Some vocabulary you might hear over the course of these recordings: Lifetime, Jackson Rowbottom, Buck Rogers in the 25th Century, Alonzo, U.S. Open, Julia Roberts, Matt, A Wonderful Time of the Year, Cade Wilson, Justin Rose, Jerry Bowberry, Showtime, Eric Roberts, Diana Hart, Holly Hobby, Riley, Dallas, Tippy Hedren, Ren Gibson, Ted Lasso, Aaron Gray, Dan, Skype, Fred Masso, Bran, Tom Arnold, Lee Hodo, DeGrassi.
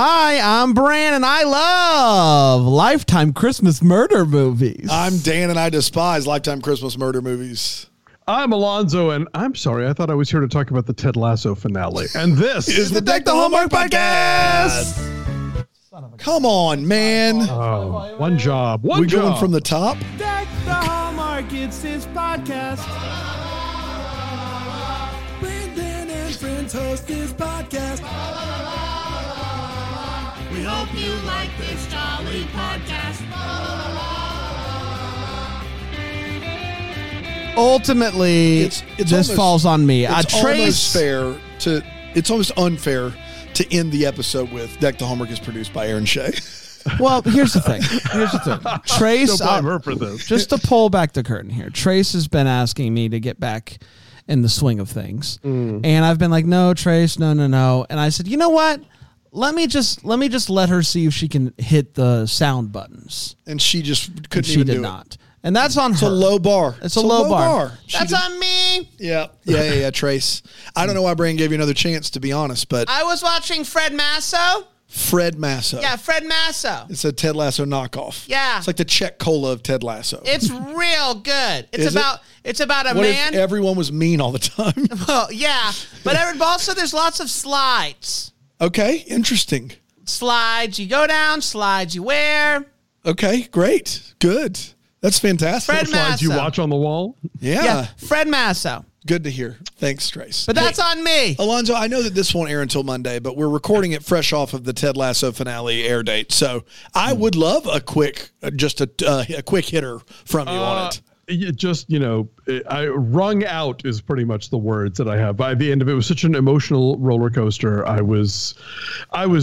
Hi, I'm Bran, and I love Lifetime Christmas murder movies. I'm Dan, and I despise Lifetime Christmas murder movies. I'm Alonzo, and I'm sorry, I thought I was here to talk about the Ted Lasso finale. And this is the Deck the Hallmark podcast. Son of a Come on, man. Oh, one job. One job. Going from the top? Deck the Hallmark, it's his podcast. Brendan and friends host his podcast. We hope you like this jolly podcast. Ultimately, it's this almost, falls on me. It's almost unfair to end the episode with Deck the Hallmark is produced by Aaron Shea. Well, here's the thing. Trace, don't blame her for this. Just to pull back the curtain here, Trace has been asking me to get back in the swing of things, and I've been like, no, Trace, no, and I said, you know what? Let me just let her see if she can hit the sound buttons, and she just couldn't. And she even did do not. It. And that's on her. It's a low bar. It's a low bar. That's on me. Yeah, Trace. I don't know why Bran gave you another chance, to be honest, but... I was watching Fred Masso. Yeah, Fred Masso. It's a Ted Lasso knockoff. Yeah. It's like the Czech Cola of Ted Lasso. It's real good. It's about a man... If everyone was mean all the time? Well, yeah. But also, there's lots of slides. Okay, interesting. Slides you go down, slides you wear. Okay, great. Good. That's fantastic. Fred Masso. You watch on the wall? Yeah. Fred Masso. Good to hear. Thanks, Trace. But that's on me. Alonzo, I know that this won't air until Monday, but we're recording it fresh off of the Ted Lasso finale air date. So I would love a quick hitter from you on it. I wrung out is pretty much the words that I have. By the end of it, it was such an emotional roller coaster. I was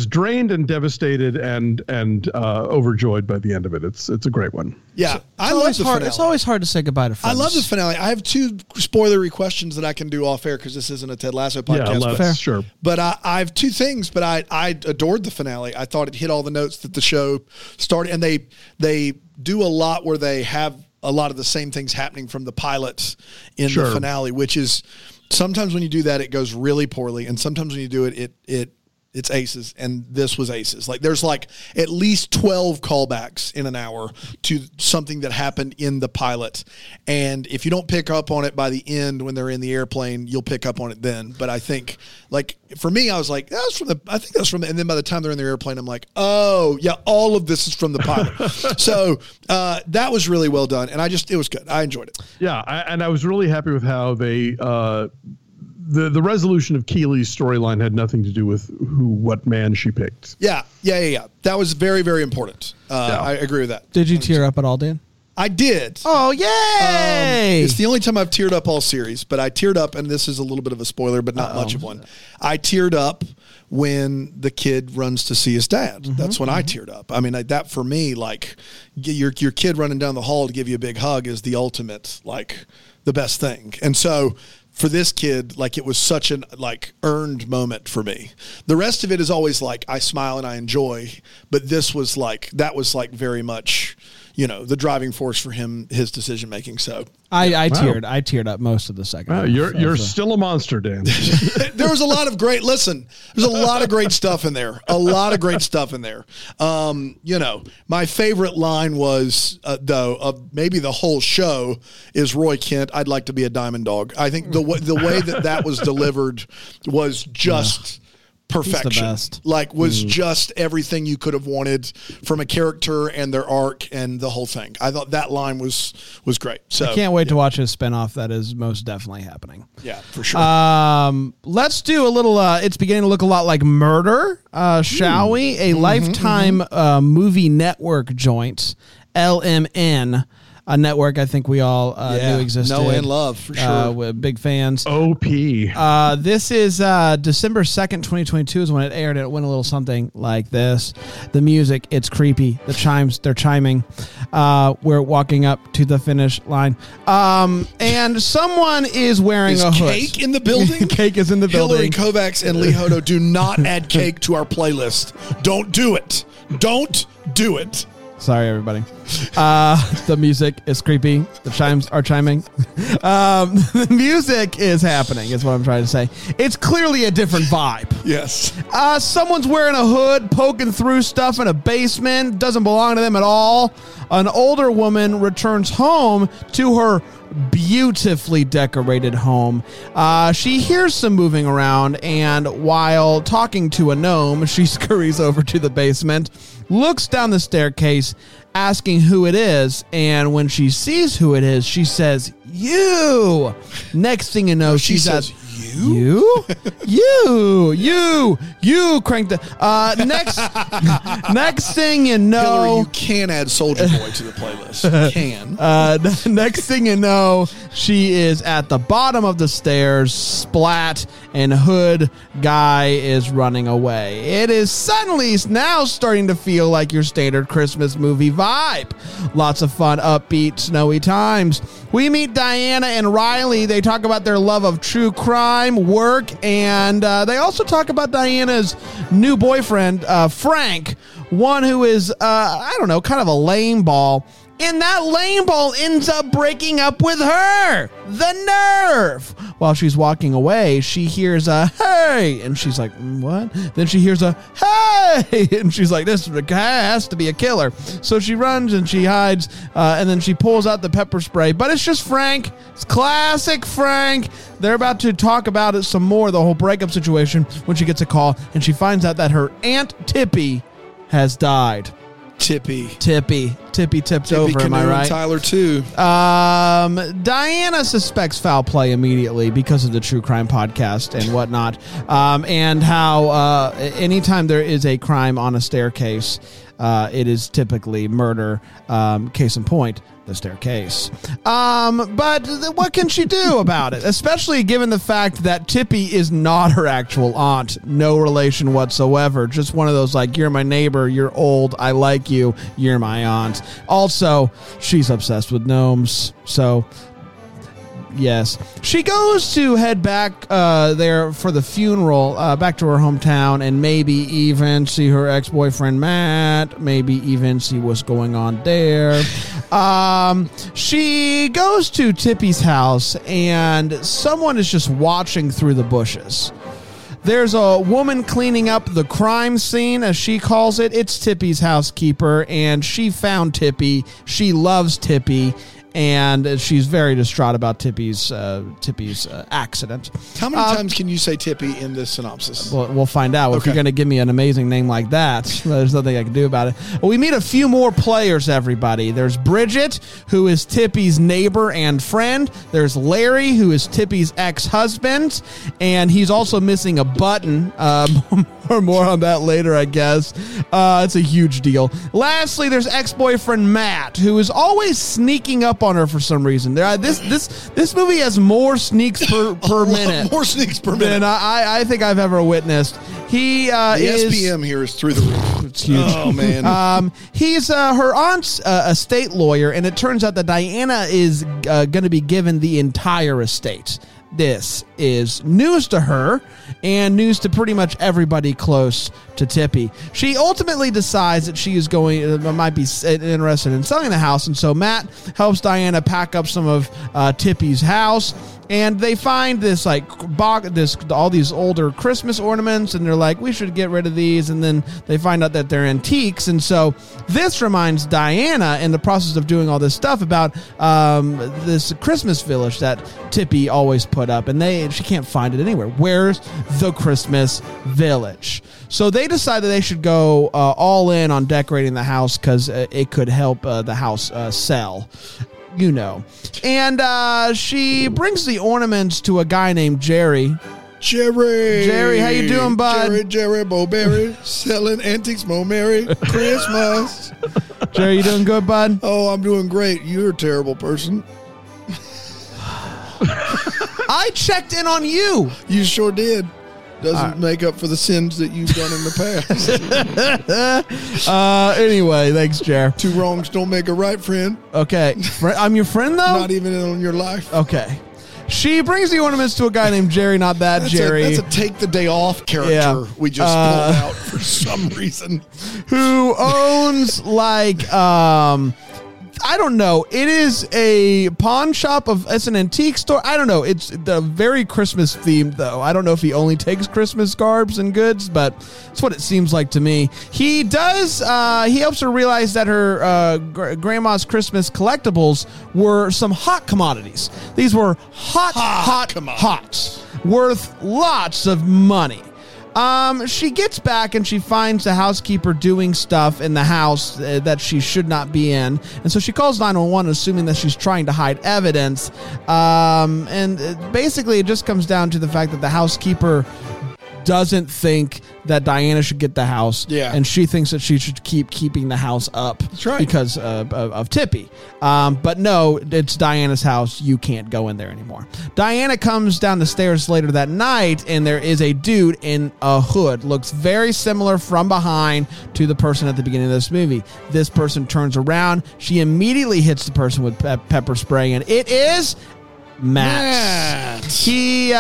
drained and devastated and overjoyed by the end of it. It's a great one. Yeah, I love the finale. It's always hard to say goodbye to friends. I love the finale. I have two spoilery questions that I can do off air because this isn't a Ted Lasso podcast. Yeah, sure. But I have two things. But I adored the finale. I thought it hit all the notes that the show started, and they do a lot where they have a lot of the same things happening from the pilots in the finale, which is sometimes when you do that, it goes really poorly. And sometimes when you do it, it's aces. And this was aces. Like there's like at least 12 callbacks in an hour to something that happened in the pilot. And if you don't pick up on it by the end, when they're in the airplane, you'll pick up on it then. But I think like for me, I was like, and then by the time they're in their airplane, I'm like, oh yeah, all of this is from the pilot. So that was really well done. And it was good. I enjoyed it. Yeah. And I was really happy with how they, The resolution of Keely's storyline had nothing to do with what man she picked. Yeah. That was very, very important. I agree with that. Did you tear up at all, Dan? I did. Oh, yay! It's the only time I've teared up all series, but I teared up, and this is a little bit of a spoiler, but not much of one. I teared up when the kid runs to see his dad. Mm-hmm, that's when I teared up. I mean, that for me, like, your kid running down the hall to give you a big hug is the ultimate, like, the best thing. And so... for this kid, like it was such an like earned moment for me. The rest of it is always like I smile and I enjoy, but this was like that was like very much, you know, the driving force for him, his decision making. So I teared up most of the second. Wow, you're still a monster, Dan. There was a lot of great. Listen, there's a lot of great stuff in there. You know, my favorite line was though of maybe the whole show is Roy Kent. I'd like to be a diamond dog. I think the way that was delivered was just. Yeah. Perfection, like was just everything you could have wanted from a character and their arc and the whole thing. I thought that line was great. So I can't wait to watch a spinoff. That is most definitely happening. Yeah, for sure. Let's do a little. It's beginning to look a lot like murder. Shall we? A Lifetime movie network joint, LMN. A network I think we all knew existed. Know and love, for sure. We're big fans. OP. This is December 2nd, 2022 is when it aired, and it went a little something like this. The music, it's creepy. The chimes, they're chiming. We're walking up to the finish line. And someone is wearing a hood. Is cake in the building? Cake is in the building. Hillary Kovacs and Lee Hodo, do not add cake to our playlist. Don't do it. Sorry, everybody. The music is creepy. The chimes are chiming. The music is happening, is what I'm trying to say. It's clearly a different vibe. Yes. Someone's wearing a hood, poking through stuff in a basement. Doesn't belong to them at all. An older woman returns home to her beautifully decorated home. She hears some moving around, and while talking to a gnome, she scurries over to the basement, looks down the staircase, asking who it is, and when she sees who it is, she says, "You!" Next thing you know, she says, "You? You crank the next thing you know." Hillary, you can add Soldier Boy to the playlist. Can. Next thing you know, she is at the bottom of the stairs, splat, and hood guy is running away. It is suddenly now starting to feel like your standard Christmas movie vibe. Lots of fun, upbeat, snowy times. We meet Diana and Riley. They talk about their love of true crime, work, and they also talk about Diana's new boyfriend, Frank, one who is, I don't know, kind of a lame ball. And that lame ball ends up breaking up with her. The nerve. While she's walking away, she hears a hey, and she's like, what? Then she hears a hey, and she's like, this has to be a killer. So she runs and she hides, and then she pulls out the pepper spray. But it's just Frank. It's classic Frank. They're about to talk about it some more, the whole breakup situation, when she gets a call, and she finds out that her Aunt Tippy has died. Tippy tipped Tippy over, am I right? Tyler too. Diana suspects foul play immediately because of the true crime podcast and whatnot, and how anytime there is a crime on a staircase, it is typically murder. Case in point, the staircase. But what can she do about it? Especially given the fact that Tippy is not her actual aunt. No relation whatsoever. Just one of those, like, you're my neighbor, you're old, I like you, you're my aunt. Also, she's obsessed with gnomes, so... Yes. She goes to head back there for the funeral, back to her hometown, and maybe even see her ex-boyfriend, Matt, maybe even see what's going on there. She goes to Tippy's house, and someone is just watching through the bushes. There's a woman cleaning up the crime scene, as she calls it. It's Tippy's housekeeper, and she found Tippy. She loves Tippy. And she's very distraught about Tippy's accident. How many times can you say Tippy in this synopsis? We'll find out. Okay. If you're going to give me an amazing name like that, there's nothing I can do about it. Well, we meet a few more players, everybody. There's Bridget, who is Tippy's neighbor and friend. There's Larry, who is Tippy's ex-husband. And he's also missing a button. More on that later, I guess. It's a huge deal. Lastly, there's ex-boyfriend Matt, who is always sneaking up on her for some reason. This movie has more sneaks per minute. More sneaks per minute than I think I've ever witnessed. He is SPM here is through the roof. It's huge. Oh man. He's her aunt's estate lawyer, and it turns out that Diana is going to be given the entire estate. This is news to her and news to pretty much everybody close to Tippy. She ultimately decides that she is going, might be interested in selling the house. And so Matt helps Diana pack up some of Tippy's house. And they find this, like, all these older Christmas ornaments, and they're like, we should get rid of these. And then they find out that they're antiques. And so this reminds Diana, in the process of doing all this stuff, about this Christmas village that Tippy always put up. And she can't find it anywhere. Where's the Christmas village? So they decide that they should go all in on decorating the house because it could help the house sell. You know. And she brings the ornaments to a guy named Jerry. Jerry, how you doing, bud? Jerry Bowberry, selling antiques, Mo Merry Christmas. Jerry, you doing good, bud? Oh, I'm doing great. You're a terrible person. I checked in on you. You sure did. Doesn't make up for the sins that you've done in the past. Anyway, thanks, Jer. Two wrongs don't make a right, friend. Okay. I'm your friend, though? Not even in your life. Okay. She brings the ornaments to a guy named Jerry, not that that's Jerry. That's a take the day off character we just pulled out for some reason. Who owns like, I don't know. It is a pawn shop of, it's an antique store. I don't know. It's the very Christmas themed though. I don't know if he only takes Christmas garbs and goods, but that's what it seems like to me. He does. He helps her realize that her grandma's Christmas collectibles were some hot commodities. These were hot, worth lots of money. She gets back and she finds the housekeeper doing stuff in the house that she should not be in. And so she calls 911, assuming that she's trying to hide evidence. And basically it just comes down to the fact that the housekeeper doesn't think that Diana should get the house. Yeah. And she thinks that she should keep keeping the house up. That's right. Because of Tippy. But no, it's Diana's house. You can't go in there anymore. Diana comes down the stairs later that night, and there is a dude in a hood. Looks very similar from behind to the person at the beginning of this movie. This person turns around. She immediately hits the person with pepper spray, and it is... Matt. He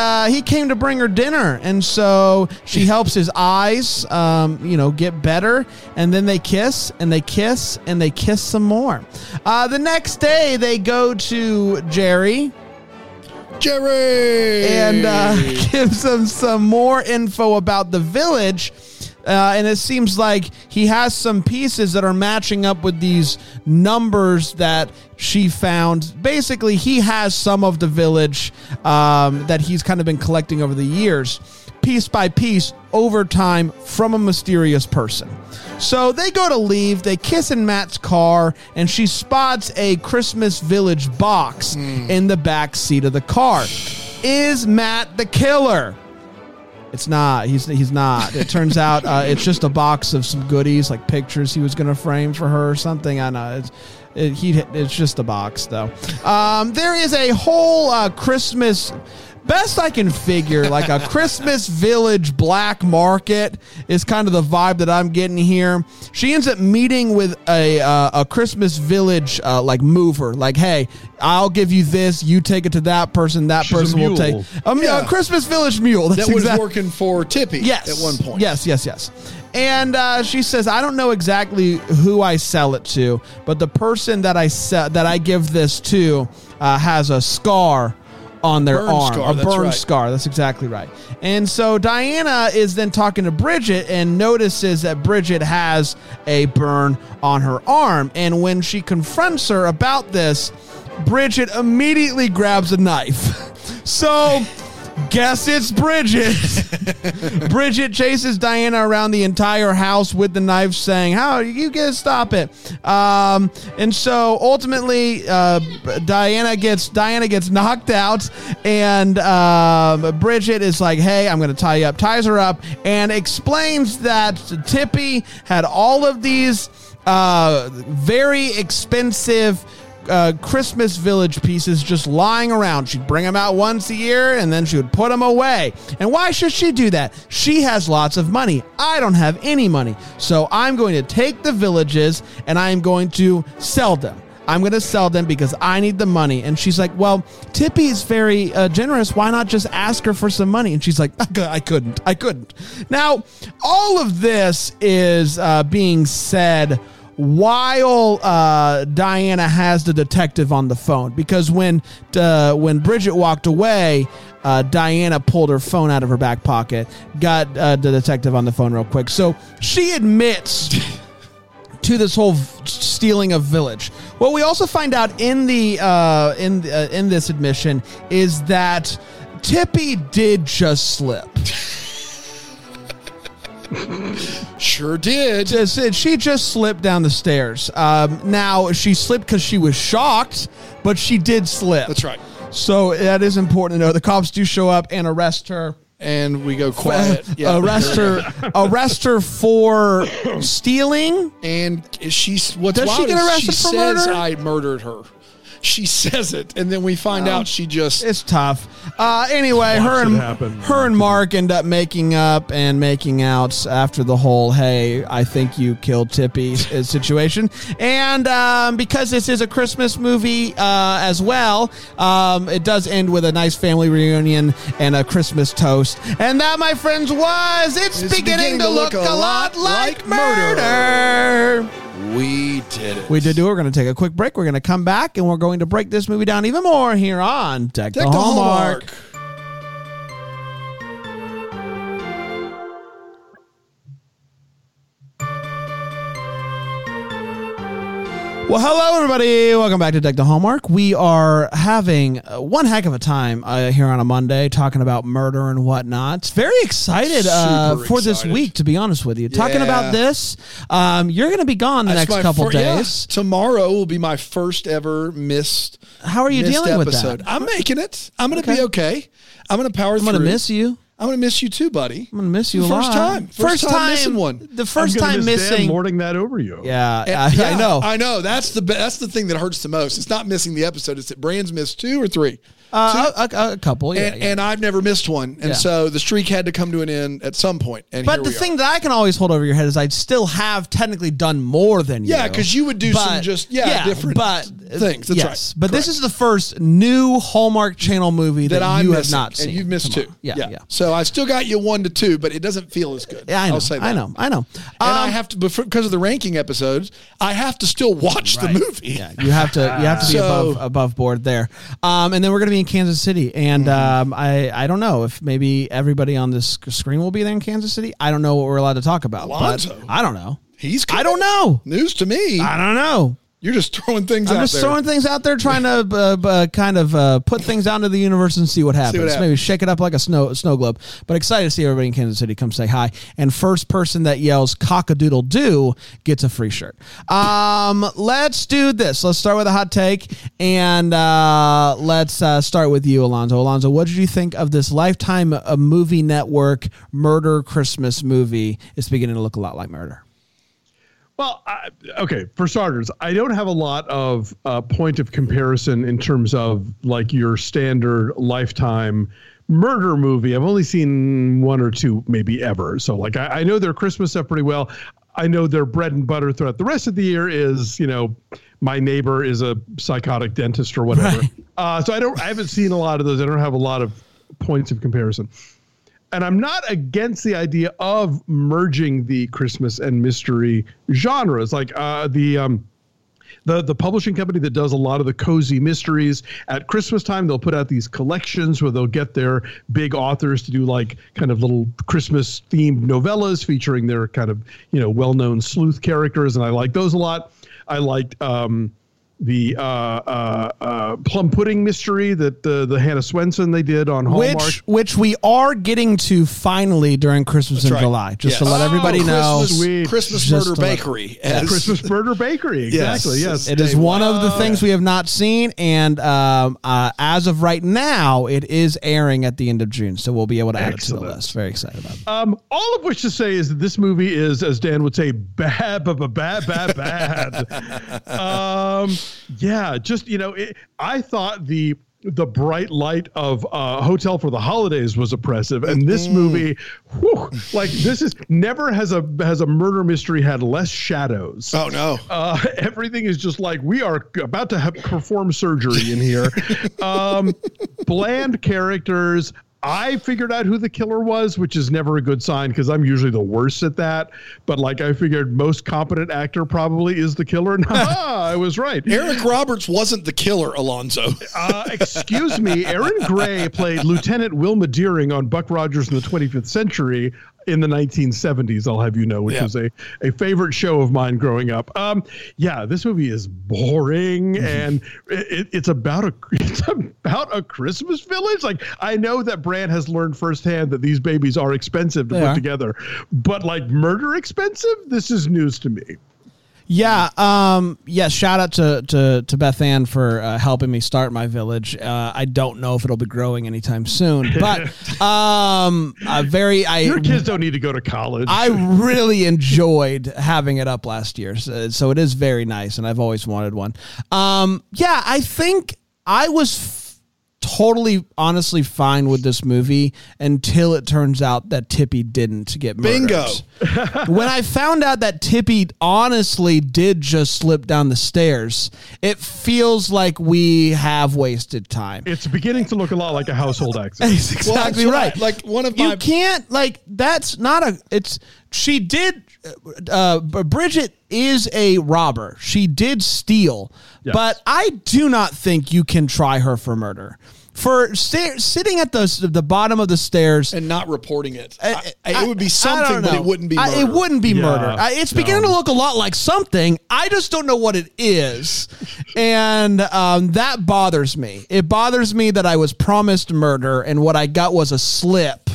came to bring her dinner, and so she helps his eyes, get better, and then they kiss, and they kiss, and they kiss some more. The next day, they go to Jerry, and gives him some more info about the village. And it seems like he has some pieces that are matching up with these numbers that she found. Basically, he has some of the village that he's kind of been collecting over the years, piece by piece, over time, from a mysterious person. So they go to leave. They kiss in Matt's car, and she spots a Christmas village box in the back seat of the car. Is Matt the killer? It's not. He's not. It turns out it's just a box of some goodies, like pictures he was going to frame for her or something. I know. It's just a box, though. There is a whole Christmas... Best I can figure, like a Christmas village black market is kind of the vibe that I'm getting here. She ends up meeting with a Christmas village like mover, like, hey, I'll give you this, you take it to that person, that She's person will take a Christmas village mule. That's that was working for Tippy at one point. Yes. And she says, I don't know exactly who I sell it to, but the person that I give this to has a scar on their arm, a burn scar. That's exactly right. And so Diana is then talking to Bridget and notices that Bridget has a burn on her arm. And when she confronts her about this, Bridget immediately grabs a knife. So... Guess it's Bridget. Bridget chases Diana around the entire house with the knife, saying, how are you going to stop it? And so ultimately, Diana gets knocked out, and Bridget is like, hey, I'm going to tie you up, ties her up, and explains that Tippy had all of these very expensive Christmas village pieces just lying around. She'd bring them out once a year, and then she would put them away. And why should she do that? She has lots of money. I don't have any money. So I'm going to take the villages, and I'm going to sell them. I'm going to sell them because I need the money. And she's like, well, Tippy's very generous. Why not just ask her for some money? And she's like, I couldn't. Now, all of this is being said while Diana has the detective on the phone, because when Bridget walked away, Diana pulled her phone out of her back pocket, got the detective on the phone real quick. So she admits to this whole stealing of village. What we also find out in the in this admission is that Tippy did just slip. Sure did. She just slipped down the stairs. Now, she slipped because she was shocked, but she did slip. That's right. So that is important to know. The cops do show up and arrest her. And we go quiet. Yeah, arrest her for stealing. And what's wild is she says, I murdered her. she says it, and then we find out she just... It's tough. Anyway, her and Mark end up making up and making out after the whole, hey, I think you killed Tippy situation. And because this is a Christmas movie as well, it does end with a nice family reunion and a Christmas toast. And that, my friends, was It's Beginning to Look a Lot Like Murder. We did it. We did do it. We're going to take a quick break. We're going to come back, and we're going to break this movie down even more here on Deck the Hallmark. Well, hello, everybody. Welcome back to Deck the Hallmark. We are having one heck of a time here on a Monday talking about murder and whatnot. It's very excited for this week, to be honest with you. Yeah. Talking about this, you're going to be gone the next couple days. Yeah. Tomorrow will be my first ever missed episode. How are you dealing with that? I'm making it. I'm going to be okay. I'm going to power through. I'm going to miss you. I'm going to miss you too, buddy. I'm going to miss you a lot. First time missing one. The first time missing. Dan lording that over you. Yeah, I know. I know. That's the thing that hurts the most. It's not missing the episode. It's that Bran's missed two or three. A couple, yeah. And I've never missed one. And so the streak had to come to an end at some point. And but the thing that I can always hold over your head is I'd still have technically done more than you. Yeah, because you would do different things. That's right. But Correct. This is the first new Hallmark Channel movie that you have not seen. And you've missed two. Yeah. So I still got you 1 to 2, but it doesn't feel as good. Yeah, I know, I'll say that. I know. And I have to, because of the ranking episodes, I have to still watch the movie. Yeah, you have to be above board there. And then we're going to be in Kansas City, and I don't know if maybe everybody on this screen will be there in Kansas City. I don't know what we're allowed to talk about. Alonzo. I don't know. I don't know. News to me. I don't know. You're just throwing things out there. I'm just throwing things out there, trying to put things out into the universe and see what happens. Maybe shake it up like a snow globe. But excited to see everybody in Kansas City come say hi. And first person that yells cock-a-doodle-doo gets a free shirt. Let's do this. Let's start with a hot take. And let's start with you, Alonzo. Alonzo, what did you think of this Lifetime Movie Network murder Christmas movie? It's beginning to look a lot like murder. Well, okay, for starters, I don't have a lot of point of comparison in terms of like your standard Lifetime murder movie. I've only seen one or two maybe ever. So like I know their Christmas stuff pretty well. I know their bread and butter throughout the rest of the year is, my neighbor is a psychotic dentist or whatever. Right. So I haven't seen a lot of those. I don't have a lot of points of comparison. And I'm not against the idea of merging the Christmas and mystery genres. Like the publishing company that does a lot of the cozy mysteries at Christmas time, they'll put out these collections where they'll get their big authors to do like kind of little Christmas themed novellas featuring their kind of, well-known sleuth characters. And I like those a lot. I liked, the plum pudding mystery that the Hannah Swenson they did on Hallmark, which we are getting to finally during Christmas in July, to let everybody know. Christmas Murder Bakery. Christmas Murder Bakery, exactly. Yes. It is one of the things we have not seen, and as of right now, it is airing at the end of June, so we'll be able to add it to the list. Very excited about it. All of which to say is that this movie is, as Dan would say, bad. Yeah, just, I thought the bright light of Hotel for the Holidays was oppressive. And this movie, this is never has a murder mystery had less shadows. Oh, no. Everything is just like, we are about to perform surgery in here. Bland characters. I figured out who the killer was, which is never a good sign because I'm usually the worst at that. But like I figured most competent actor probably is the killer. I was right. Eric Roberts wasn't the killer, Alonzo. Excuse me. Aaron Gray played Lieutenant Wilma Deering on Buck Rogers in the 25th Century in the 1970s, I'll have you know, which was a favorite show of mine growing up. This movie is boring, and it's about a Christmas village. Like I know that Bran has learned firsthand that these babies are expensive to put together, but like murder expensive, this is news to me. Yeah. Yeah. Shout out to Beth Ann for helping me start my village. I don't know if it'll be growing anytime soon, but your kids don't need to go to college. I really enjoyed having it up last year. So it is very nice. And I've always wanted one. Yeah, I think I was totally honestly fine with this movie until it turns out that Tippy didn't get murdered. Bingo. When I found out that Tippy honestly did just slip down the stairs, it feels like we have wasted time. It's beginning to look a lot like a household accident. It's exactly right. Like one of you can't like that's not a it's she did Bridget is a robber. She did steal, yes. But I do not think you can try her for murder. For sitting at the bottom of the stairs and not reporting it, it would be something, but it wouldn't be murder. It wouldn't be murder. It's beginning to look a lot like something. I just don't know what it is, and that bothers me. It bothers me that I was promised murder, and what I got was a slip.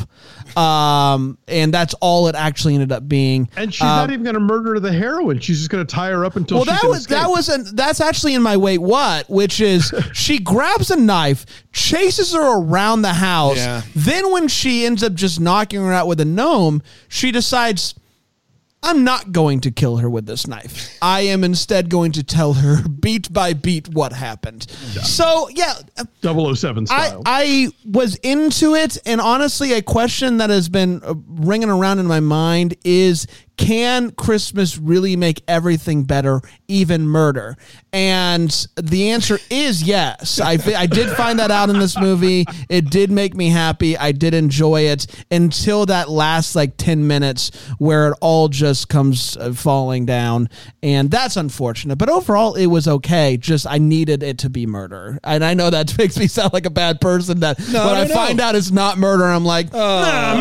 And that's all it actually ended up being. And she's not even going to murder the heroine. She's just going to tie her up until she can escape. That's actually in my wait what, which is she grabs a knife, chases her around the house. Yeah. Then when she ends up just knocking her out with a gnome, she decides, I'm not going to kill her with this knife. I am instead going to tell her beat by beat what happened. Yeah. So, yeah. 007 style. I was into it, and honestly, a question that has been ringing around in my mind is, can Christmas really make everything better, even murder? And the answer is yes. I did find that out in this movie. It did make me happy. I did enjoy it until that last like 10 minutes where it all just comes falling down. And that's unfortunate. But overall, it was okay. Just I needed it to be murder. And I know that makes me sound like a bad person that when I find out it's not murder, I'm like, But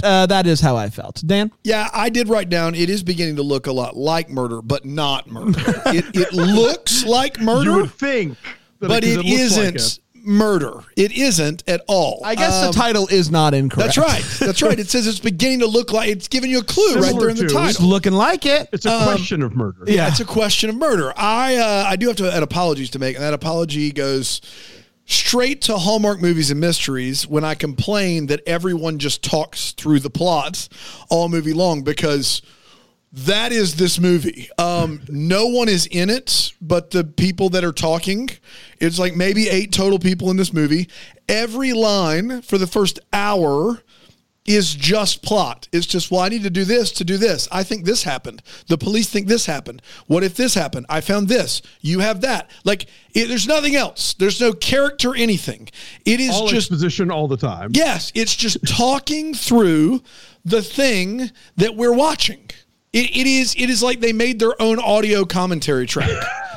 that is how I felt. Dan? Yeah, I did write down, it is beginning to look a lot like murder, but not murder. it looks like murder. You would think. But it isn't murder. It isn't at all. I guess the title is not incorrect. That's right. That's right. It says it's beginning to look like, it's giving you a clue right there in the title. It's looking like it. It's a question of murder. Yeah, it's a question of murder. I do have an apology to make, and that apology goes straight to Hallmark Movies and Mysteries when I complain that everyone just talks through the plots all movie long, because that is this movie. No one is in it but the people that are talking. It's like maybe 8 total people in this movie. Every line for the first hour is just plot. It's just, well, I need to do this to do this. I think this happened. The police think this happened. What if this happened? I found this. You have that. Like, there's nothing else. There's no character, anything. It is all just exposition all the time. Yes. It's just talking through the thing that we're watching. It is like they made their own audio commentary track.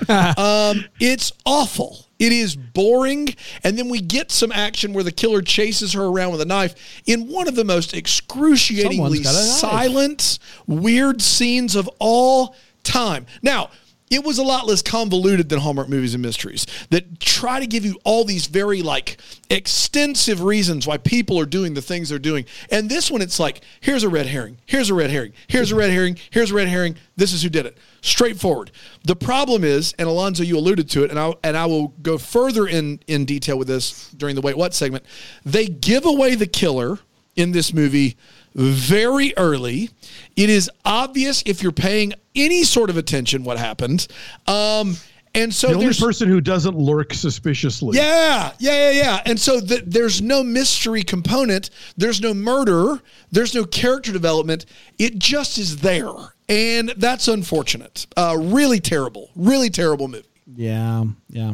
It's awful. It is boring, and then we get some action where the killer chases her around with a knife in one of the most excruciatingly silent, weird scenes of all time. Now, it was a lot less convoluted than Hallmark Movies and Mysteries that try to give you all these very, like, extensive reasons why people are doing the things they're doing. And this one, it's like, here's a red herring, here's a red herring, here's a red herring, here's a red herring, this is who did it. Straightforward. The problem is, and Alonzo, you alluded to it, and I will go further in detail with this during the Wait What segment. They give away the killer in this movie very early. It is obvious if you're paying any sort of attention what happened. And so the only person who doesn't lurk suspiciously. Yeah. And so there's no mystery component. There's no murder. There's no character development. It just is there. And that's unfortunate. Really terrible movie. Yeah.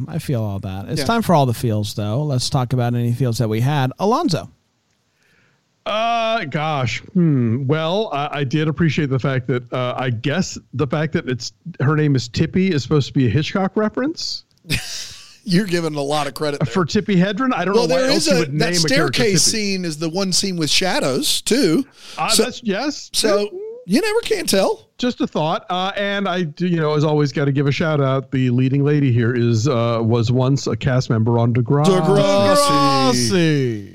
I feel all that. It's time for all the feels, though. Let's talk about any feels that we had. Alonzo. Well, I did appreciate the fact that I guess the fact that her name is Tippy is supposed to be a Hitchcock reference. You're giving a lot of credit there. For Tippy Hedren. I don't know why else you would name a character Tippy. That staircase scene is the one scene with shadows too. So you never can tell. Just a thought. And I do, as always, got to give a shout out. The leading lady here was once a cast member on DeGrassi.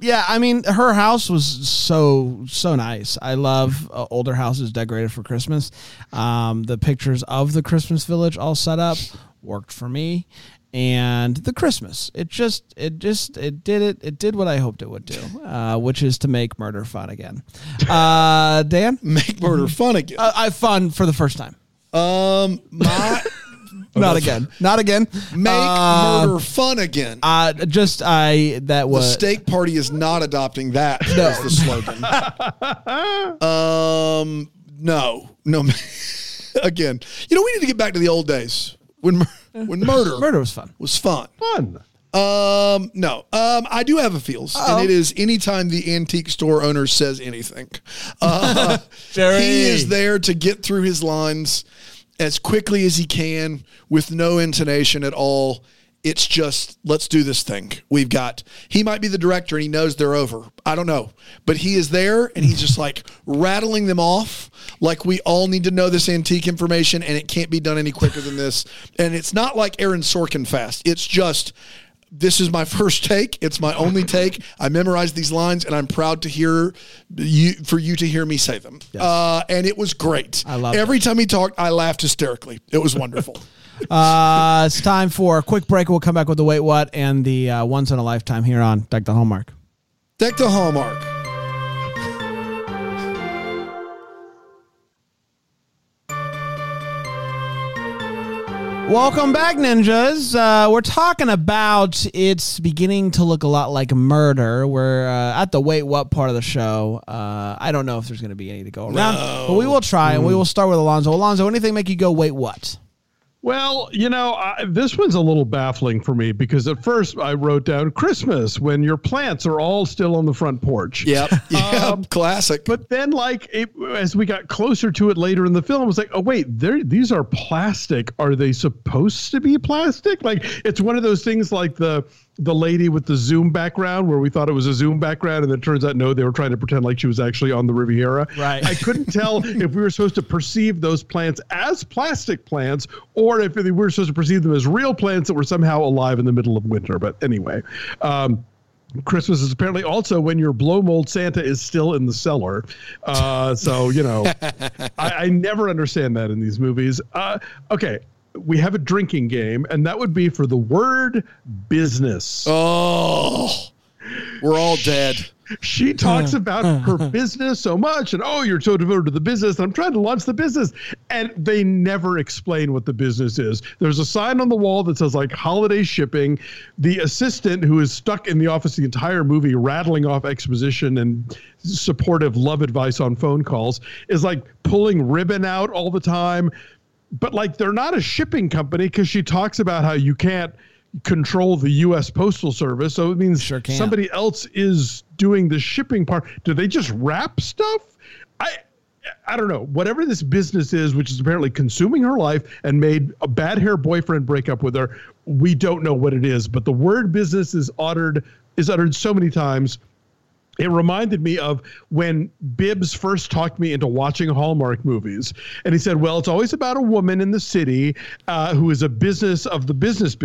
Yeah, I mean, her house was so nice. I love older houses decorated for Christmas. The pictures of the Christmas village all set up worked for me. And the Christmas, it did what I hoped it would do, which is to make murder fun again. Dan? Make murder fun again. Fun for the first time. Not again. Make murder fun again. That was the steak party is not adopting that. No, is the slogan. No. Again, we need to get back to the old days when murder was fun. No. I do have a feels, and it is anytime the antique store owner says anything. Jerry. He is there to get through his lines as quickly as he can with no intonation at all. It's just, let's do this thing. He might be the director and he knows they're over. I don't know. But he is there and he's just like rattling them off. Like, we all need to know this antique information and it can't be done any quicker than this. And it's not like Aaron Sorkin fast. It's just, this is my first take. It's my only take. I memorized these lines, and I'm proud to hear you to hear me say them. Yes. And it was great. I loved every time he talked. I laughed hysterically. It was wonderful. It's time for a quick break. We'll come back with the Wait What and the Once in a Lifetime here on Deck the Hallmark. Deck the Hallmark. Welcome back, ninjas. We're talking about It's Beginning to Look a Lot Like Murder. We're at the Wait What part of the show. I don't know if there's going to be any to go around, but we will try, and we will start with Alonzo. Alonzo, anything make you go, wait, what? Well, this one's a little baffling for me because at first I wrote down Christmas when your plants are all still on the front porch. Yep. Classic. But then, as we got closer to it later in the film, it was like, oh, wait, these are plastic. Are they supposed to be plastic? Like, it's one of those things like the lady with the Zoom background where we thought it was a Zoom background. And then it turns out, no, they were trying to pretend like she was actually on the Riviera. Right. I couldn't tell if we were supposed to perceive those plants as plastic plants or if we were supposed to perceive them as real plants that were somehow alive in the middle of winter. But anyway, Christmas is apparently also when your blow mold Santa is still in the cellar. I never understand that in these movies. Okay. We have a drinking game, and that would be for the word business. Oh, we're all dead. She talks about her business so much, and you're so devoted to the business. I'm trying to launch the business, and they never explain what the business is. There's a sign on the wall that says holiday shipping. The assistant who is stuck in the office the entire movie, rattling off exposition and supportive love advice on phone calls, is pulling ribbon out all the time. But they're not a shipping company because she talks about how you can't control the U.S. Postal Service. So it means somebody else is doing the shipping part. Do they just wrap stuff? I don't know. Whatever this business is, which is apparently consuming her life and made a bad hair boyfriend break up with her, we don't know what it is. But the word business is uttered so many times. It reminded me of when Bibbs first talked me into watching Hallmark movies. And he said, well, it's always about a woman in the city who is a business of the business.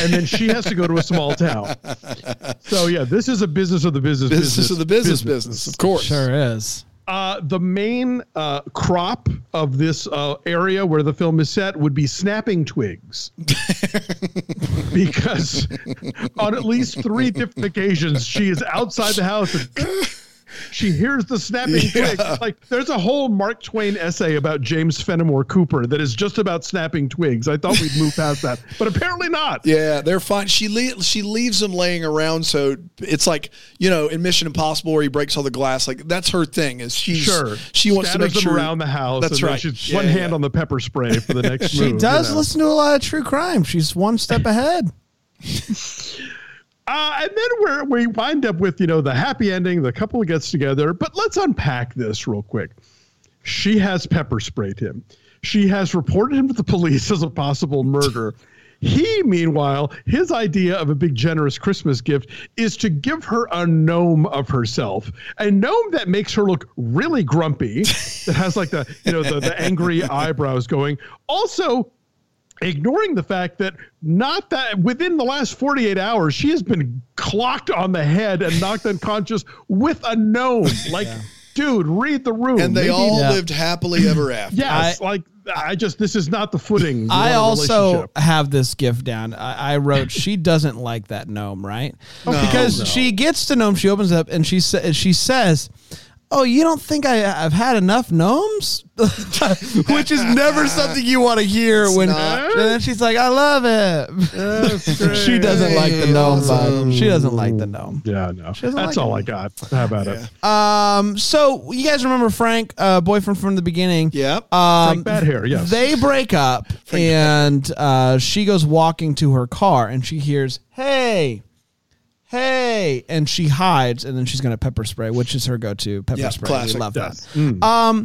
And then she has to go to a small town. So, yeah, this is a business of the business. Business of the business, of course. Sure is. The main crop of this area where the film is set would be snapping twigs, because on at least three different occasions she is outside the house and she hears the snapping twigs. There's a whole Mark Twain essay about James Fenimore Cooper that is just about snapping twigs. I thought we'd move past that, but apparently not. Yeah, they're fine. She leaves them laying around, so it's in Mission Impossible where he breaks all the glass. That's her thing. She wants to make them around the house. That's right. She's one hand on the pepper spray for the next. She does listen to a lot of true crime. She's one step ahead. And then we wind up with, the happy ending, the couple gets together, but let's unpack this real quick. She has pepper sprayed him. She has reported him to the police as a possible murder. He, meanwhile, his idea of a big generous Christmas gift is to give her a gnome of herself, a gnome that makes her look really grumpy, that has the angry eyebrows going. Also, ignoring the fact that not that within the last 48 hours, she has been clocked on the head and knocked unconscious with a gnome. Like, yeah. Dude, read the room. And they lived happily ever after. Yes, this is not the footing. I also have this gift down. I wrote, she doesn't like that gnome, right? No, because she gets the gnome, she opens up, and she says, oh, you don't think I've had enough gnomes? Which is never something you want to hear. And then she's like, I love it. She doesn't like the gnome vibe. She doesn't like the gnome. Yeah, no. That's all I got. How about it? So you guys remember Frank, boyfriend from the beginning? Yep. Frank Bad Hair, yes. They break up, and she goes walking to her car, and she hears, hey, and she hides, and then she's going to pepper spray, which is her go-to pepper spray. Classic. We love that. Mm.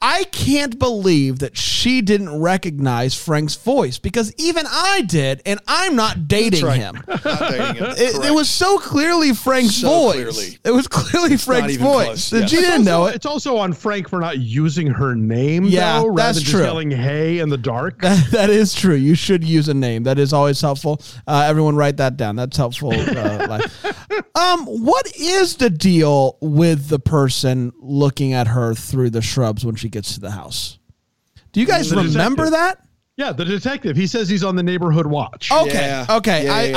I can't believe that she didn't recognize Frank's voice, because even I did, and I'm not dating him. Not dating him. It was so clearly Frank's voice. Clearly. It was clearly Frank's voice. That she didn't know it. It's also on Frank for not using her name, though, rather than just yelling "hey" in the dark. That is true. You should use a name. That is always helpful. Everyone write that down. That's helpful. What is the deal with the person looking at her through the shrubs when she gets to the house? Do you guys remember that? Yeah, the detective. He says he's on the neighborhood watch. Okay. Yeah.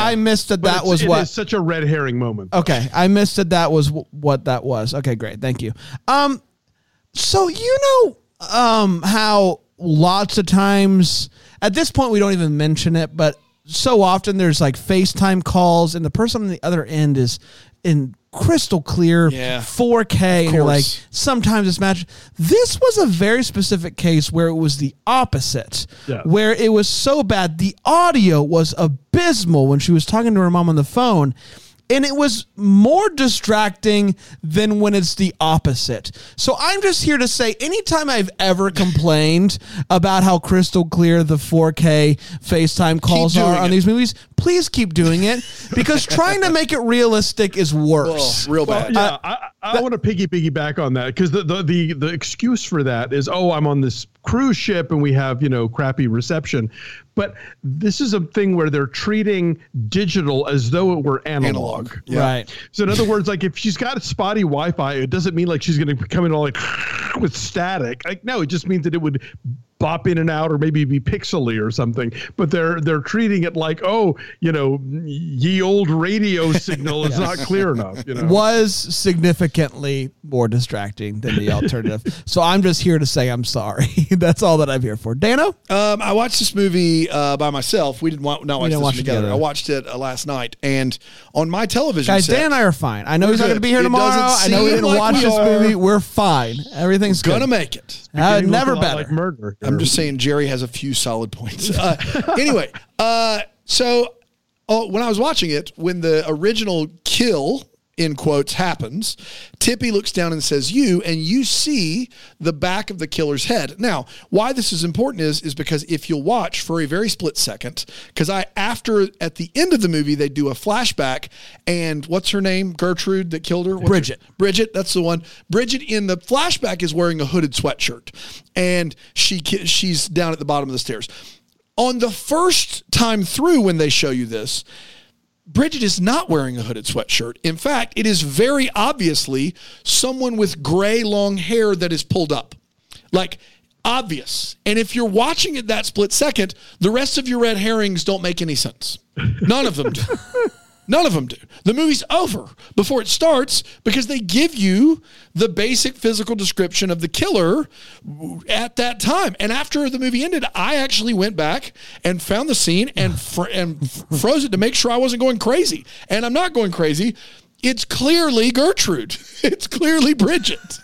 I missed that. That was what. It is such a red herring moment. Okay, I missed that. That was what that was. Okay, great. Thank you. So you know how lots of times at this point we don't even mention it, but so often there's like FaceTime calls and the person on the other end is in crystal clear 4K, and you're like, sometimes it's matched. This was a very specific case where it was the opposite, where it was so bad the audio was abysmal when she was talking to her mom on the phone, and it was more distracting than when it's the opposite. So I'm just here to say, anytime I've ever complained about how crystal clear the 4K FaceTime calls are on these movies, please keep doing it, because trying to make it realistic is worse. Well, real bad. I want to piggyback on that, because the excuse for that is, I'm on this cruise ship and we have, crappy reception. But this is a thing where they're treating digital as though it were analog. Yeah. Right. So in other words, like, if she's got spotty Wi-Fi, it doesn't mean like she's going to come in all like with static. Like, no, it just means that it would bop in and out, or maybe be pixely or something. But they're treating it like, ye old radio signal is not clear enough. Was significantly more distracting than the alternative. So I'm just here to say I'm sorry. That's all that I'm here for. Dano? I watched this movie by myself. We didn't watch this together. I watched it last night, and on my television set. Dan and I are fine. I know he's not going to be here tomorrow. I know we didn't watch this movie. We're fine. Everything's good. Gonna make it. Never better. Like murder. I'm just saying, Jerry has a few solid points. Anyway, so when I was watching it, when the original kill, in quotes, happens, Tippy looks down and says, "You," and you see the back of the killer's head. Now, why this is important is because if you'll watch for a very split second, because at the end of the movie, they do a flashback, and what's her name? Gertrude that killed her? Bridget, that's the one. Bridget in the flashback is wearing a hooded sweatshirt, and she's down at the bottom of the stairs. On the first time through when they show you this, Bridget is not wearing a hooded sweatshirt. In fact, it is very obviously someone with gray long hair that is pulled up. Like, obvious. And if you're watching it that split second, the rest of your red herrings don't make any sense. None of them do. None of them do. The movie's over before it starts, because they give you the basic physical description of the killer at that time. And after the movie ended, I actually went back and found the scene and froze it to make sure I wasn't going crazy. And I'm not going crazy. It's clearly Gertrude. It's clearly Bridget.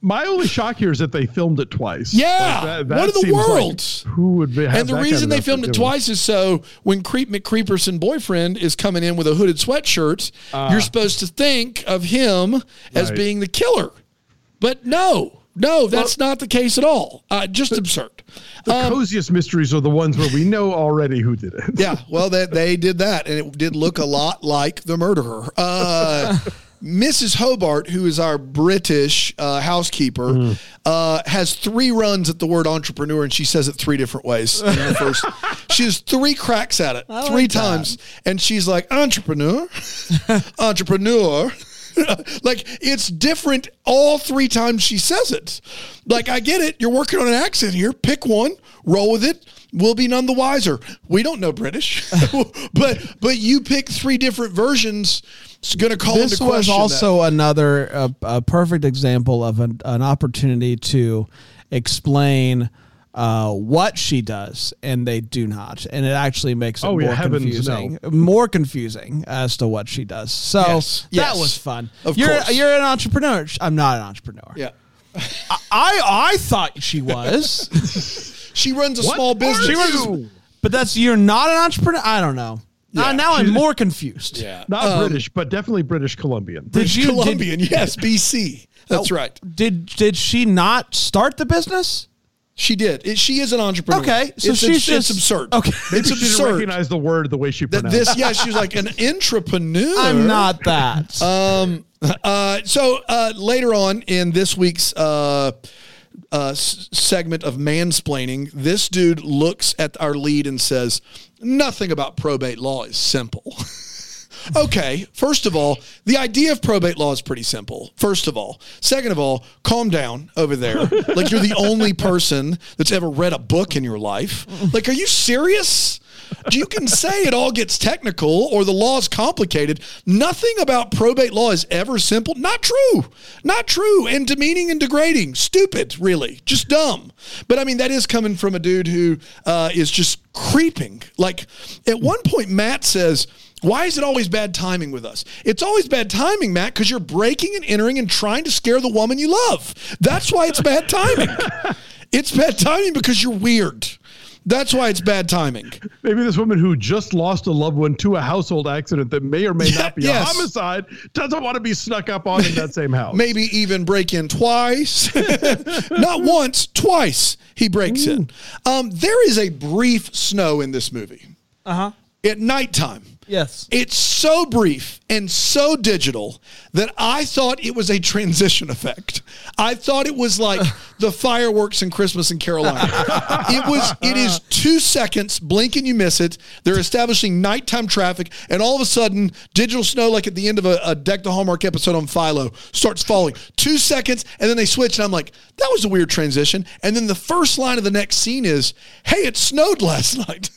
My only shock here is that they filmed it twice. Yeah. Like what in the world? Like, who would be? And the reason they filmed it twice is so when Creep McCreeperson boyfriend is coming in with a hooded sweatshirt, you're supposed to think of him as being the killer. But no, that's not the case at all. Just absurd. The coziest mysteries are the ones where we know already who did it. Yeah. Well, they did that, and it did look a lot like the murderer. Mrs. Hobart, who is our British housekeeper, has three runs at the word entrepreneur, and she says it three different ways. In the first, she has three cracks at it, three times, and she's like, entrepreneur, entrepreneur. Like, it's different all three times she says it. Like, I get it. You're working on an accent here. Pick one, roll with it. We'll be none the wiser. We don't know British, but you pick three different versions. It's going to call into question. This was also another a perfect example of an opportunity to explain what she does, and they do not, and it actually makes it more confusing as to what she does. So that was fun. Of course, you're an entrepreneur. I'm not an entrepreneur. Yeah, I thought she was. She runs a small business. But that's, you're not an entrepreneur? I don't know. Yeah. Now I'm more confused. Yeah. Not British, but definitely British Columbian. British Columbian, yes, BC. That's right. Did she not start the business? She did. She is an entrepreneur. Okay. So it's absurd. Okay. Maybe she didn't recognize the word the way she pronounced it. Yeah, she was like an intrapreneur. I'm not that. So later on in this week's segment of mansplaining, this dude looks at our lead and says, nothing about probate law is simple. Okay, first of all, the idea of probate law is pretty simple, first of all. Second of all, calm down over there. Like, you're the only person that's ever read a book in your life. Like, are you serious? You can say it all gets technical or the law is complicated. Nothing about probate law is ever simple. Not true. Not true. And demeaning and degrading. Stupid, really. Just dumb. But, I mean, that is coming from a dude who is just creeping. Like, at one point, Matt says, why is it always bad timing with us? It's always bad timing, Matt, because you're breaking and entering and trying to scare the woman you love. That's why it's bad timing. It's bad timing because you're weird. That's why it's bad timing. Maybe this woman who just lost a loved one to a household accident that may or may not be a homicide doesn't want to be snuck up on in that same house. Maybe even break in twice. Not once, twice he breaks in. There is a brief snow in this movie. Uh-huh. At nighttime. Yes. It's so brief and so digital that I thought it was a transition effect. I thought it was like the fireworks in Christmas in Carolina. It is 2 seconds, blink and you miss it. They're establishing nighttime traffic, and all of a sudden, digital snow, like at the end of a Deck the Hallmark episode on Philo, starts falling. 2 seconds, and then they switch, and I'm like, that was a weird transition. And then the first line of the next scene is, hey, it snowed last night.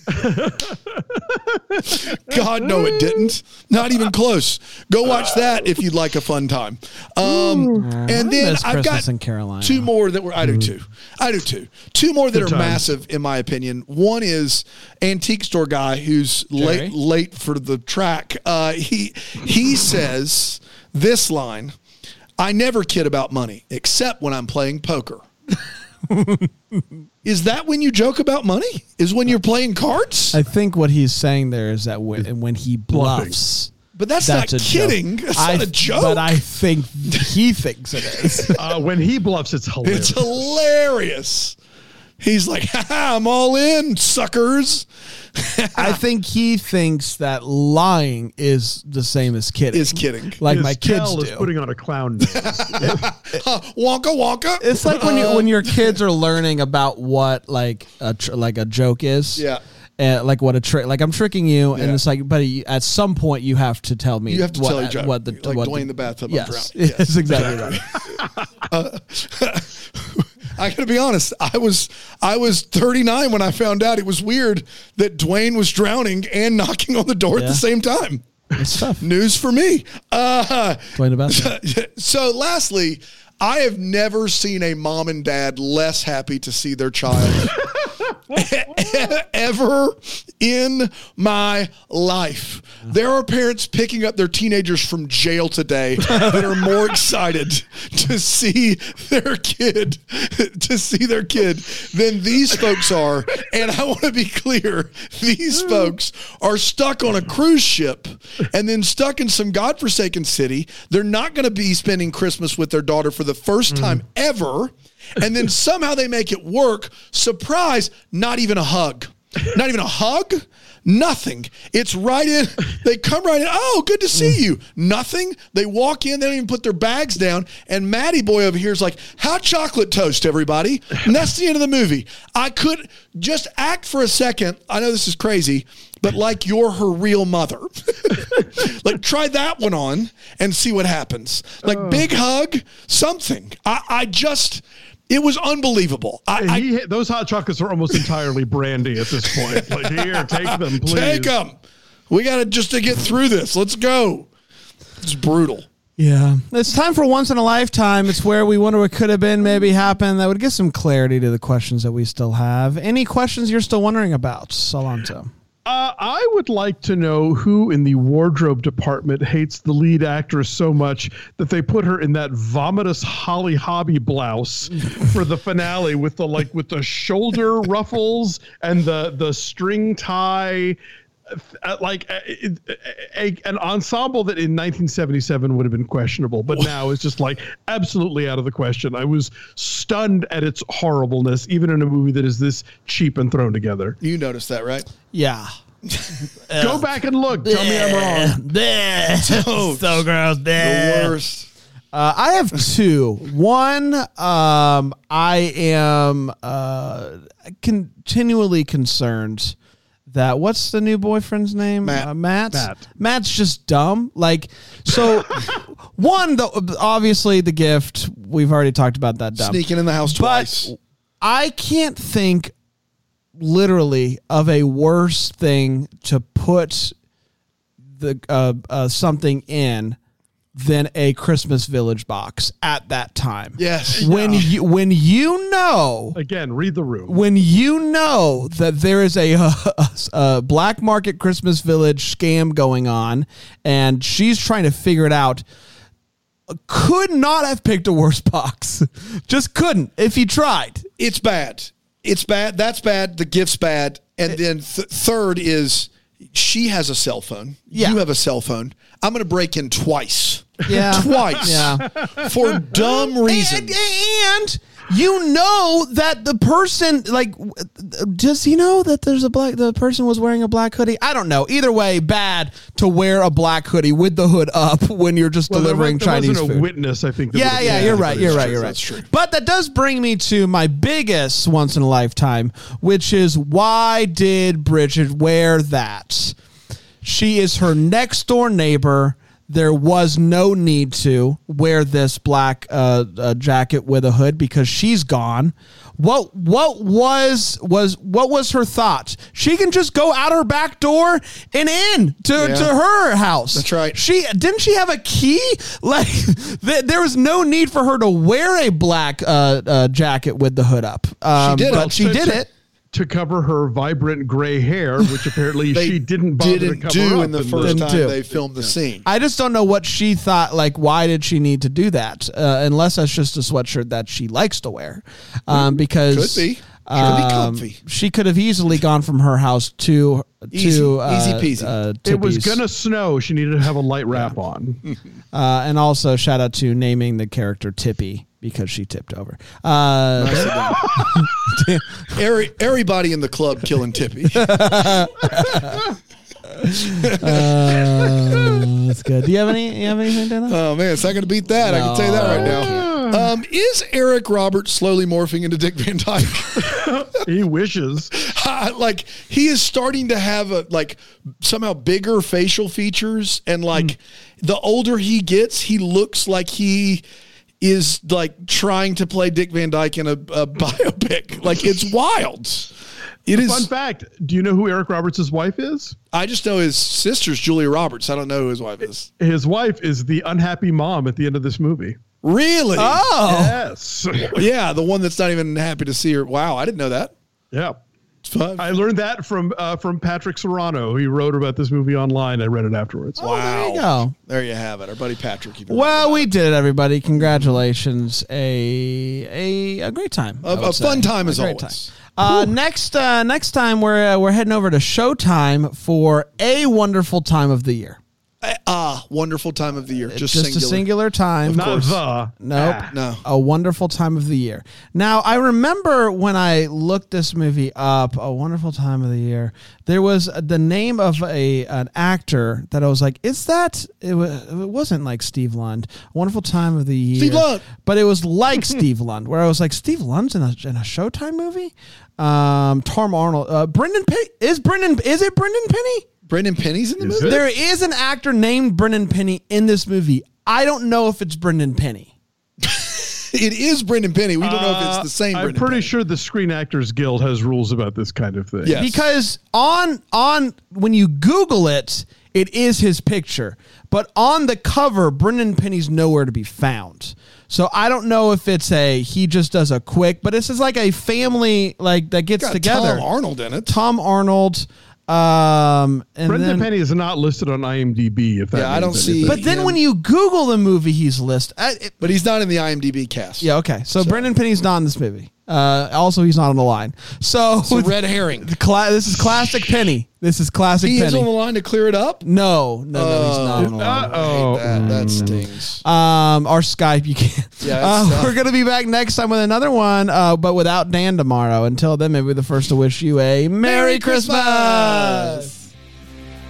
God, no, it didn't. Not even close. Go watch that if you'd like a fun time. And then I've got two more that were, I do too. Two more that are massive in my opinion. One is antique store guy who's late for the track. He says this line, I never kid about money except when I'm playing poker. Is that when you joke about money? Is when you're playing cards? I think what he's saying there is that when he bluffs. But that's not kidding. Joke. That's not a joke. But I think he thinks it is. When he bluffs, it's hilarious. It's hilarious. He's like, ha-ha, I'm all in, suckers. I think he thinks that lying is the same as kidding. Is kidding. Like his my kids do. Is putting on a clown nose. Wonka, wonka. It's like when your kids are learning about what like a joke is. Yeah. Like what a trick, like I'm tricking you, and it's like, buddy, at some point you have to tell me. You have to tell your joke. What the like what Dwayne the bathtub. Yes, yes. That's exactly right. I gotta be honest. I was 39 when I found out it was weird that Dwayne was drowning and knocking on the door at the same time. It's tough. News for me. Dwayne the bathtub. So lastly, I have never seen a mom and dad less happy to see their child. Ever in my life. There are parents picking up their teenagers from jail today that are more excited to see their kid than these folks are. And I want to be clear, these folks are stuck on a cruise ship and then stuck in some godforsaken city. They're not going to be spending Christmas with their daughter for the first time ever. And then somehow they make it work. Surprise, not even a hug. Not even a hug. Nothing. It's right in. They come right in. Oh, good to see you. Nothing. They walk in. They don't even put their bags down. And Matty Boy over here is like, hot chocolate toast, everybody. And that's the end of the movie. I could just act for a second. I know this is crazy, but like you're her real mother. Like try that one on and see what happens. Like big hug, something. I just... It was unbelievable. Those hot chocolates are almost entirely brandy at this point. Like, here, take them, please. Take them. We got to just to get through this. Let's go. It's brutal. Yeah. It's time for Once in a Lifetime. It's where we wonder what could have been, maybe happened. That would give some clarity to the questions that we still have. Any questions you're still wondering about, Alonzo? I would like to know who in the wardrobe department hates the lead actress so much that they put her in that vomitous Holly Hobby blouse for the finale with the like with the shoulder ruffles and the string tie, like an ensemble that in 1977 would have been questionable, but now is just like absolutely out of the question. I was stunned at its horribleness, even in a movie that is this cheap and thrown together. You noticed that, right? Yeah. Go back and look. Tell me I'm wrong. So gross. The worst. I have two. One, I am continually concerned that what's the new boyfriend's name? Matt. Matt's just dumb. Like, so one, obviously the gift, we've already talked about that. Dumb. Sneaking in the house twice. But I can't think literally of a worse thing to put the something in than a Christmas Village box at that time. Yes. When you know, again, read the room. When you know that there is a black market Christmas Village scam going on and she's trying to figure it out, could not have picked a worse box. Just couldn't if you tried. It's bad. It's bad. That's bad. The gift's bad. And then third is she has a cell phone. Yeah. You have a cell phone. I'm going to break in twice. Yeah. Twice. Yeah. For dumb reasons. And you know that the person, like, does he know that there's the person was wearing a black hoodie? I don't know. Either way, bad to wear a black hoodie with the hood up when you're just delivering Chinese food. A witness, I think. Yeah, you're right. That's true. But that does bring me to my biggest once in a lifetime, which is why did Bridget wear that? She is her next door neighbor. There was no need to wear this black jacket with a hood because she's gone. What was her thought? She can just go out her back door and in to her house. That's right. She have a key? Like there was no need for her to wear a black jacket with the hood up. She did it. To cover her vibrant gray hair, which apparently she didn't bother to cover do up in the first time they filmed the scene. I just don't know what she thought. Like, why did she need to do that? Unless that's just a sweatshirt that she likes to wear, because could be. Comfy. She could have easily gone from her house to easy peasy. It was gonna snow. She needed to have a light wrap on. And also shout out to naming the character Tippy because she tipped over. Everybody in the club killing Tippy. That's good. Do you have anything, Dana? Oh man, it's not gonna beat that. No. I can tell you that right now. Is Eric Roberts slowly morphing into Dick Van Dyke? He wishes. Like he is starting to have somehow bigger facial features, and the older he gets, he looks like he is like trying to play Dick Van Dyke in a biopic. Like it's wild. Fun fact, do you know who Eric Roberts' wife is? I just know his sister's Julia Roberts. I don't know who his wife is. His wife is the unhappy mom at the end of this movie. Really? Oh, yes. Yeah, the one that's not even happy to see her. Wow, I didn't know that. Yeah, it's fun. I learned that from Patrick Serrano. He wrote about this movie online. I read it afterwards. Oh, wow, there you go. There you have it. Our buddy Patrick. Well, we did it, everybody. Congratulations. A great time. A fun time as always. Next time we're heading over to Showtime for A Wonderful Time of the Year. Wonderful Time of the Year. Just singular. A singular time. Not the. Nope. Ah. No. A Wonderful Time of the Year. Now, I remember when I looked this movie up, A Wonderful Time of the Year, there was the name of an actor that I was like, is that? It wasn't like Steve Lund. A Wonderful Time of the Year. Steve Lund. But it was like Steve Lund, where I was like, Steve Lund's in a Showtime movie? Tom Arnold. Brendan Penny. Is it Brendan Penny? Brendan Penny's in the movie? There is an actor named Brendan Penny in this movie. I don't know if it's Brendan Penny. It is Brendan Penny. We don't know if it's the same Brendan Penny. I'm pretty sure the Screen Actors Guild has rules about this kind of thing. Yes. Because on when you Google it, it is his picture. But on the cover, Brendan Penny's nowhere to be found. So I don't know if it's he just does a quick, but this is like a family that gets together. Tom Arnold in it. Tom Arnold. Brendan Penny is not listed on IMDb. If that I don't see. But then when you Google the movie, he's listed. But he's not in the IMDb cast. Yeah, okay. So Brendan Penny's not in this movie. Also, he's not on the line. So it's a red herring. This is classic Penny. He is on the line to clear it up? No, he's not on the line. Oh, that stings. Our Skype, you can't. Yeah, we're going to be back next time with another one, but without Dan tomorrow. Until then, maybe we're the first to wish you a Merry Christmas.